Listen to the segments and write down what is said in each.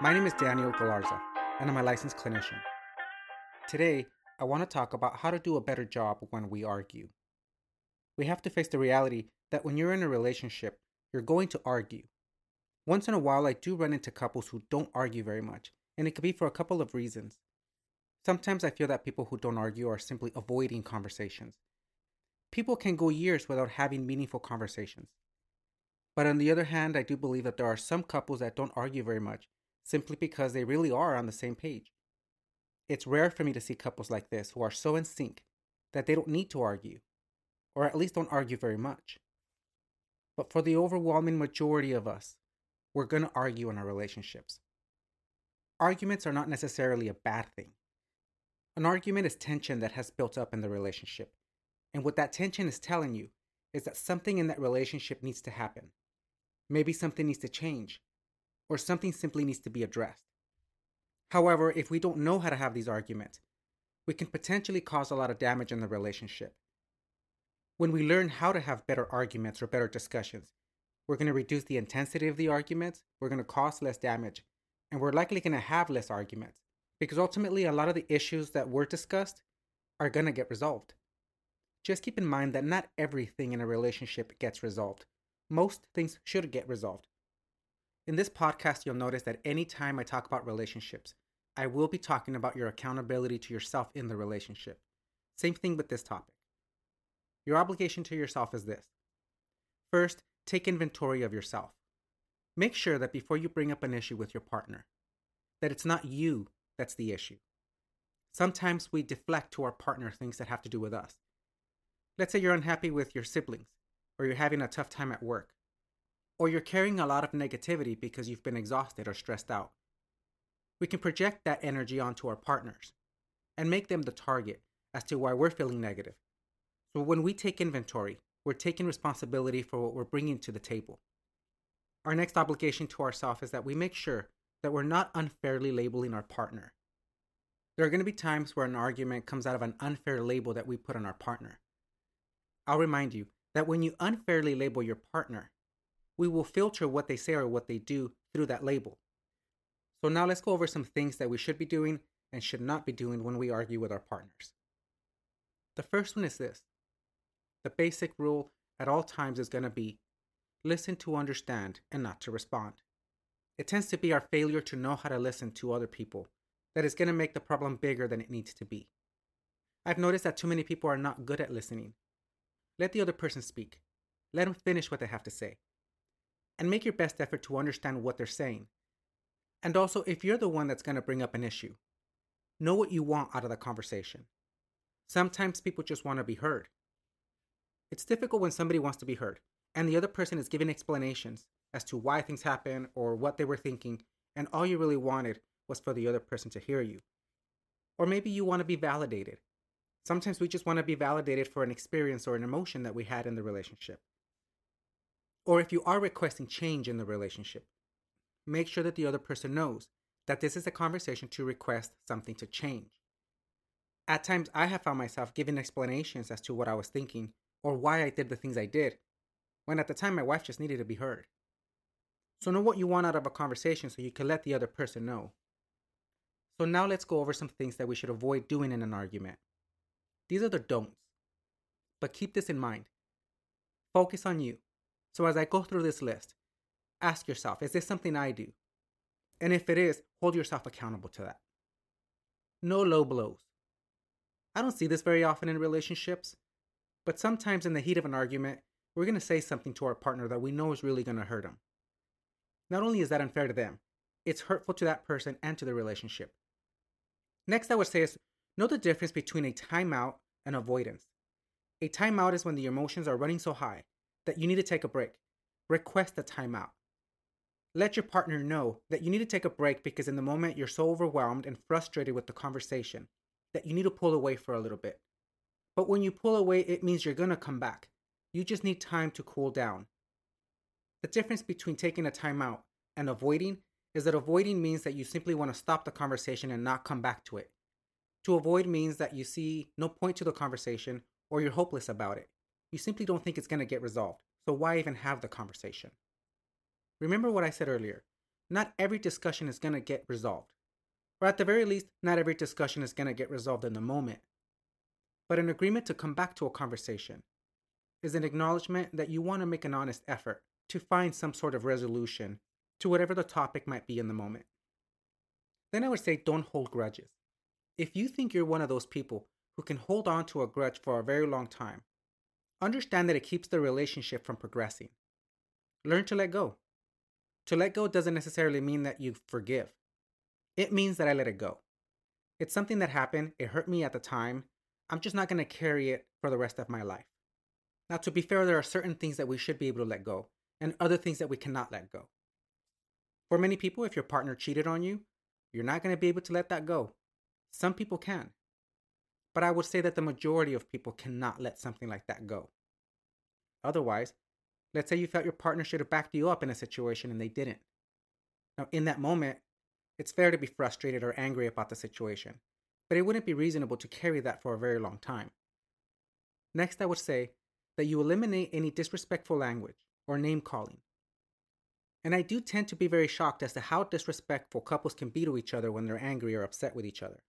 My name is Daniel Galarza, and I'm a licensed clinician. Today, I want to talk about how to do a better job when we argue. We have to face the reality that when you're in a relationship, you're going to argue. Once in a while, I do run into couples who don't argue very much, and it could be for a couple of reasons. Sometimes I feel that people who don't argue are simply avoiding conversations. People can go years without having meaningful conversations. But on the other hand, I do believe that there are some couples that don't argue very much, simply because they really are on the same page. It's rare for me to see couples like this who are so in sync that they don't need to argue, or at least don't argue very much. But for the overwhelming majority of us, we're going to argue in our relationships. Arguments are not necessarily a bad thing. An argument is tension that has built up in the relationship, and what that tension is telling you is that something in that relationship needs to happen. Maybe something needs to change, or something simply needs to be addressed. However, if we don't know how to have these arguments, we can potentially cause a lot of damage in the relationship. When we learn how to have better arguments or better discussions, we're going to reduce the intensity of the arguments, we're going to cause less damage, and we're likely going to have less arguments, because ultimately a lot of the issues that were discussed are going to get resolved. Just keep in mind that not everything in a relationship gets resolved. Most things should get resolved. In this podcast, you'll notice that any time I talk about relationships, I will be talking about your accountability to yourself in the relationship. Same thing with this topic. Your obligation to yourself is this. First, take inventory of yourself. Make sure that before you bring up an issue with your partner, that it's not you that's the issue. Sometimes we deflect to our partner things that have to do with us. Let's say you're unhappy with your siblings, or you're having a tough time at work, or you're carrying a lot of negativity because you've been exhausted or stressed out. We can project that energy onto our partners and make them the target as to why we're feeling negative. So when we take inventory, we're taking responsibility for what we're bringing to the table. Our next obligation to ourselves is that we make sure that we're not unfairly labeling our partner. There are going to be times where an argument comes out of an unfair label that we put on our partner. I'll remind you that when you unfairly label your partner, we will filter what they say or what they do through that label. So now let's go over some things that we should be doing and should not be doing when we argue with our partners. The first one is this. The basic rule at all times is going to be listen to understand and not to respond. It tends to be our failure to know how to listen to other people that is going to make the problem bigger than it needs to be. I've noticed that too many people are not good at listening. Let the other person speak. Let them finish what they have to say. And make your best effort to understand what they're saying. And also, if you're the one that's going to bring up an issue, know what you want out of the conversation. Sometimes people just want to be heard. It's difficult when somebody wants to be heard, and the other person is giving explanations as to why things happen or what they were thinking, and all you really wanted was for the other person to hear you. Or maybe you want to be validated. Sometimes we just want to be validated for an experience or an emotion that we had in the relationship. Or if you are requesting change in the relationship, make sure that the other person knows that this is a conversation to request something to change. At times, I have found myself giving explanations as to what I was thinking or why I did the things I did, when at the time my wife just needed to be heard. So know what you want out of a conversation so you can let the other person know. So now let's go over some things that we should avoid doing in an argument. These are the don'ts, but keep this in mind. Focus on you. So as I go through this list, ask yourself, is this something I do? And if it is, hold yourself accountable to that. No low blows. I don't see this very often in relationships, but sometimes in the heat of an argument, we're going to say something to our partner that we know is really going to hurt them. Not only is that unfair to them, it's hurtful to that person and to the relationship. Next, I would say is know the difference between a timeout and avoidance. A timeout is when the emotions are running so high that you need to take a break. Request a timeout. Let your partner know that you need to take a break because in the moment you're so overwhelmed and frustrated with the conversation that you need to pull away for a little bit. But when you pull away, it means you're going to come back. You just need time to cool down. The difference between taking a timeout and avoiding is that avoiding means that you simply want to stop the conversation and not come back to it. To avoid means that you see no point to the conversation or you're hopeless about it. You simply don't think it's going to get resolved, so why even have the conversation? Remember what I said earlier. not every discussion is going to get resolved. Or at the very least, not every discussion is going to get resolved in the moment. But an agreement to come back to a conversation is an acknowledgement that you want to make an honest effort to find some sort of resolution to whatever the topic might be in the moment. Then I would say don't hold grudges. If you think you're one of those people who can hold on to a grudge for a very long time, understand that it keeps the relationship from progressing. Learn to let go. To let go doesn't necessarily mean that you forgive. It means that I let it go. It's something that happened, it hurt me at the time, I'm just not going to carry it for the rest of my life. Now, to be fair, there are certain things that we should be able to let go, and other things that we cannot let go. For many people, if your partner cheated on you, you're not going to be able to let that go. Some people can. But I would say that the majority of people cannot let something like that go. Otherwise, let's say you felt your partner should have backed you up in a situation and they didn't. Now, in that moment, it's fair to be frustrated or angry about the situation, but it wouldn't be reasonable to carry that for a very long time. Next, I would say that you eliminate any disrespectful language or name-calling. And I do tend to be very shocked as to how disrespectful couples can be to each other when they're angry or upset with each other.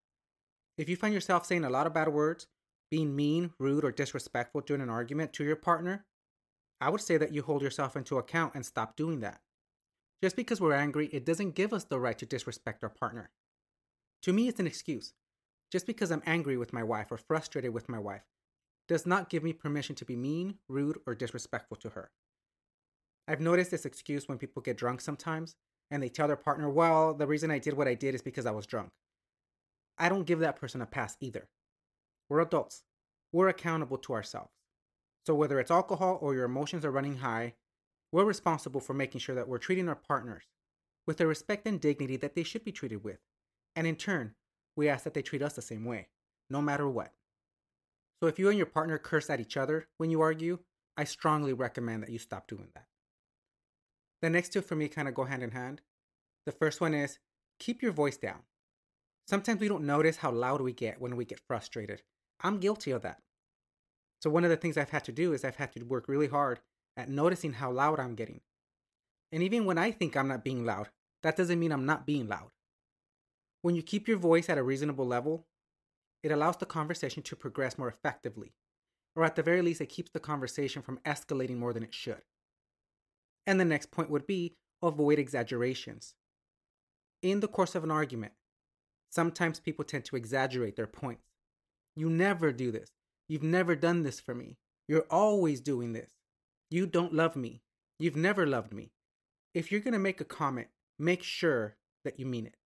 If you find yourself saying a lot of bad words, being mean, rude, or disrespectful during an argument to your partner, I would say that you hold yourself into account and stop doing that. Just because we're angry, it doesn't give us the right to disrespect our partner. To me, it's an excuse. Just because I'm angry with my wife or frustrated with my wife does not give me permission to be mean, rude, or disrespectful to her. I've noticed this excuse when people get drunk sometimes, and they tell their partner, well, the reason I did what I did is because I was drunk. I don't give that person a pass either. We're adults. We're accountable to ourselves. So whether it's alcohol or your emotions are running high, we're responsible for making sure that we're treating our partners with the respect and dignity that they should be treated with. And in turn, we ask that they treat us the same way, no matter what. So if you and your partner curse at each other when you argue, I strongly recommend that you stop doing that. The next two for me kind of go hand in hand. The first one is keep your voice down. Sometimes we don't notice how loud we get when we get frustrated. I'm guilty of that. So one of the things I've had to do is I've had to work really hard at noticing how loud I'm getting. And even when I think I'm not being loud, that doesn't mean I'm not being loud. When you keep your voice at a reasonable level, it allows the conversation to progress more effectively. Or at the very least, it keeps the conversation from escalating more than it should. And the next point would be avoid exaggerations. In the course of an argument, sometimes people tend to exaggerate their points. You never do this. You've never done this for me. You're always doing this. You don't love me. You've never loved me. If you're going to make a comment, make sure that you mean it.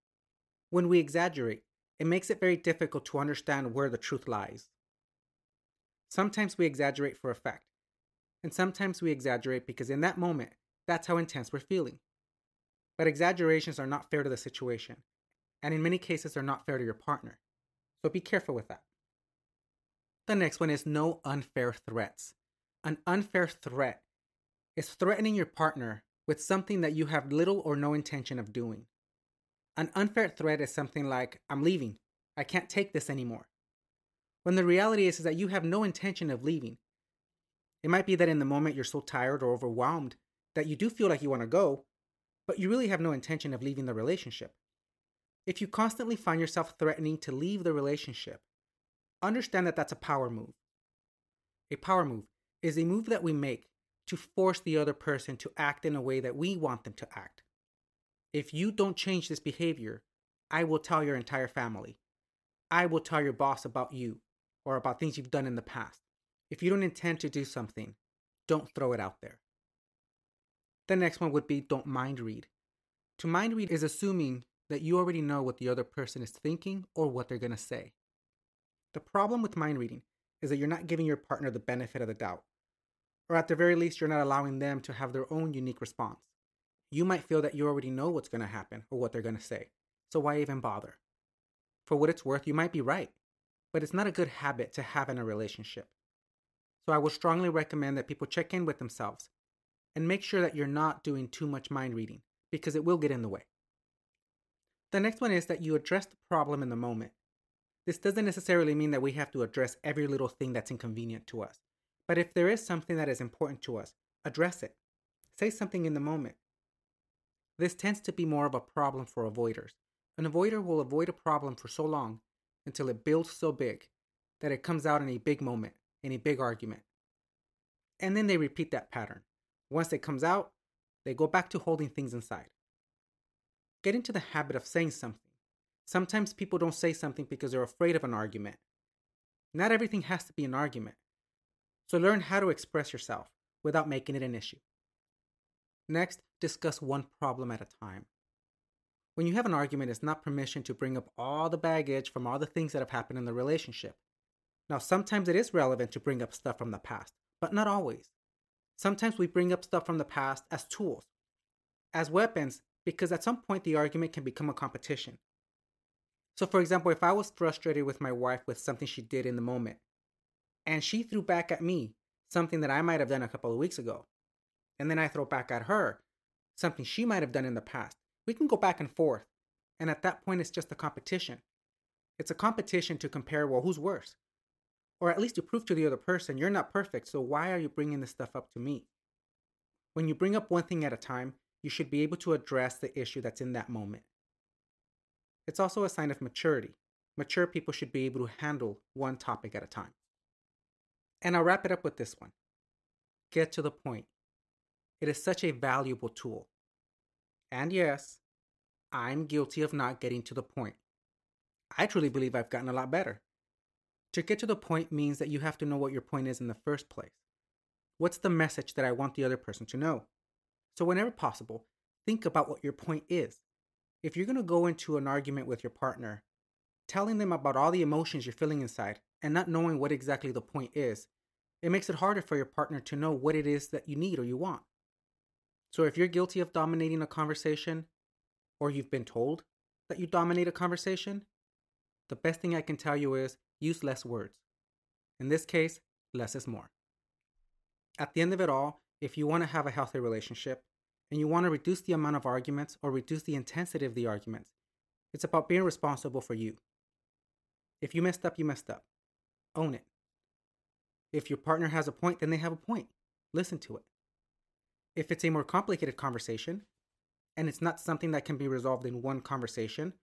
When we exaggerate, it makes it very difficult to understand where the truth lies. Sometimes we exaggerate for effect, and sometimes we exaggerate because in that moment, that's how intense we're feeling. But exaggerations are not fair to the situation, and in many cases are not fair to your partner. So be careful with that. The next one is no unfair threats. An unfair threat is threatening your partner with something that you have little or no intention of doing. An unfair threat is something like, I'm leaving. I can't take this anymore. When the reality is that you have no intention of leaving. It might be that in the moment you're so tired or overwhelmed that you do feel like you want to go, but you really have no intention of leaving the relationship. If you constantly find yourself threatening to leave the relationship, understand that that's a power move. A power move is a move that we make to force the other person to act in a way that we want them to act. If you don't change this behavior, I will tell your entire family. I will tell your boss about you or about things you've done in the past. If you don't intend to do something, don't throw it out there. The next one would be don't mind read. To mind read is assuming that you already know what the other person is thinking or what they're going to say. The problem with mind reading is that you're not giving your partner the benefit of the doubt, or at the very least, you're not allowing them to have their own unique response. You might feel that you already know what's going to happen or what they're going to say, so why even bother? For what it's worth, you might be right, but it's not a good habit to have in a relationship. So I would strongly recommend that people check in with themselves and make sure that you're not doing too much mind reading because it will get in the way. The next one is that you address the problem in the moment. This doesn't necessarily mean that we have to address every little thing that's inconvenient to us. But if there is something that is important to us, address it. Say something in the moment. This tends to be more of a problem for avoiders. An avoider will avoid a problem for so long until it builds so big that it comes out in a big moment, in a big argument. And then they repeat that pattern. Once it comes out, they go back to holding things inside. Get into the habit of saying something. Sometimes people don't say something because they're afraid of an argument. Not everything has to be an argument. So learn how to express yourself without making it an issue. Next, discuss one problem at a time. When you have an argument, it's not permission to bring up all the baggage from all the things that have happened in the relationship. Now, sometimes it is relevant to bring up stuff from the past, but not always. Sometimes we bring up stuff from the past as tools, as weapons, because at some point the argument can become a competition. So for example, if I was frustrated with my wife with something she did in the moment, and she threw back at me something that I might have done a couple of weeks ago, and then I throw back at her something she might have done in the past, we can go back and forth, and at that point it's just a competition. It's a competition to compare, well, who's worse? Or at least to prove to the other person, you're not perfect, so why are you bringing this stuff up to me? When you bring up one thing at a time, you should be able to address the issue that's in that moment. It's also a sign of maturity. Mature people should be able to handle one topic at a time. And I'll wrap it up with this one. Get to the point. It is such a valuable tool. And yes, I'm guilty of not getting to the point. I truly believe I've gotten a lot better. To get to the point means that you have to know what your point is in the first place. What's the message that I want the other person to know? So whenever possible, think about what your point is. If you're going to go into an argument with your partner, telling them about all the emotions you're feeling inside and not knowing what exactly the point is, it makes it harder for your partner to know what it is that you need or you want. So if you're guilty of dominating a conversation, or you've been told that you dominate a conversation, the best thing I can tell you is use less words. In this case, less is more. At the end of it all, if you want to have a healthy relationship, and you want to reduce the amount of arguments or reduce the intensity of the arguments, it's about being responsible for you. If you messed up, you messed up. Own it. If your partner has a point, then they have a point. Listen to it. If it's a more complicated conversation, and it's not something that can be resolved in one conversation,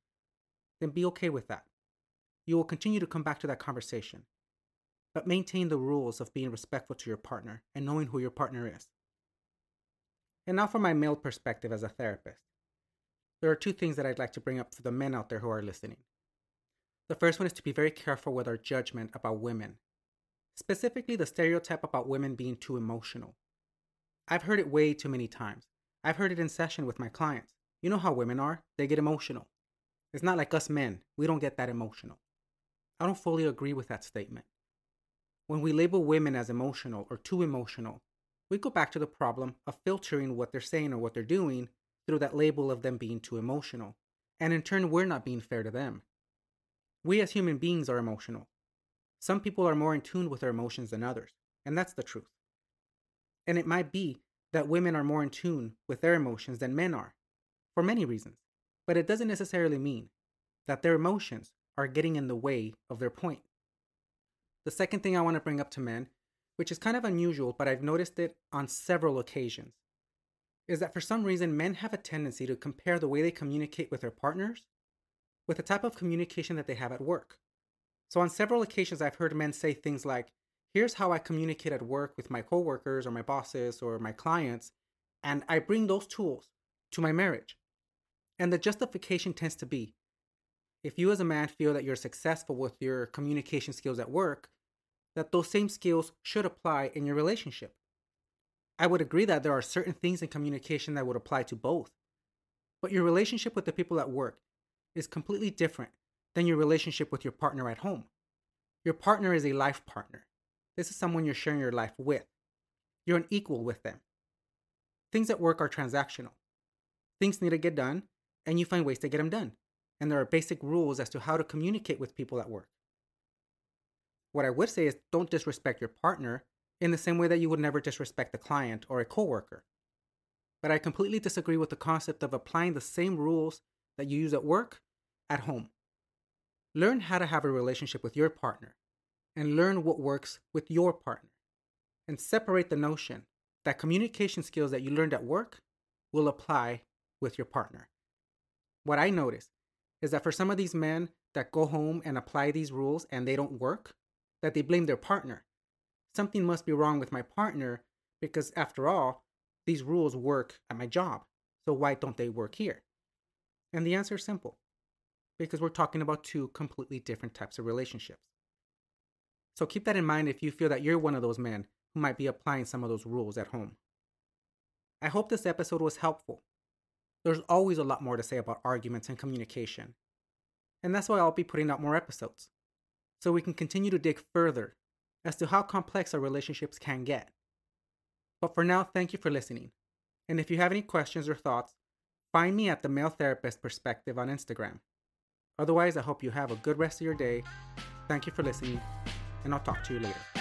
then be okay with that. You will continue to come back to that conversation, but maintain the rules of being respectful to your partner and knowing who your partner is. And now from my male perspective as a therapist, there are two things that I'd like to bring up for the men out there who are listening. The first one is to be very careful with our judgment about women, specifically the stereotype about women being too emotional. I've heard it way too many times. I've heard it in session with my clients. You know how women are. They get emotional. It's not like us men. We don't get that emotional. I don't fully agree with that statement. When we label women as emotional or too emotional, we go back to the problem of filtering what they're saying or what they're doing through that label of them being too emotional. And in turn, we're not being fair to them. We as human beings are emotional. Some people are more in tune with their emotions than others, and that's the truth. And it might be that women are more in tune with their emotions than men are, for many reasons. But it doesn't necessarily mean that their emotions are getting in the way of their point. The second thing I want to bring up to men, which is kind of unusual, but I've noticed it on several occasions, is that for some reason men have a tendency to compare the way they communicate with their partners with the type of communication that they have at work. So on several occasions I've heard men say things like, here's how I communicate at work with my coworkers or my bosses or my clients, and I bring those tools to my marriage. And the justification tends to be, if you as a man feel that you're successful with your communication skills at work, that those same skills should apply in your relationship. I would agree that there are certain things in communication that would apply to both, but your relationship with the people at work is completely different than your relationship with your partner at home. Your partner is a life partner. This is someone you're sharing your life with. You're an equal with them. Things at work are transactional. Things need to get done, and you find ways to get them done. And there are basic rules as to how to communicate with people at work. What I would say is don't disrespect your partner in the same way that you would never disrespect a client or a coworker. But I completely disagree with the concept of applying the same rules that you use at work at home. Learn how to have a relationship with your partner and learn what works with your partner. And separate the notion that communication skills that you learned at work will apply with your partner. What I notice is that for some of these men that go home and apply these rules and they don't work, that they blame their partner. Something must be wrong with my partner because, after all, these rules work at my job. So why don't they work here? And the answer is simple, because we're talking about two completely different types of relationships. So keep that in mind if you feel that you're one of those men who might be applying some of those rules at home. I hope this episode was helpful. There's always a lot more to say about arguments and communication. And that's why I'll be putting out more episodes, so we can continue to dig further as to how complex our relationships can get. But for now, thank you for listening. And if you have any questions or thoughts, find me at The Male Therapist Perspective on Instagram. Otherwise, I hope you have a good rest of your day. Thank you for listening, and I'll talk to you later.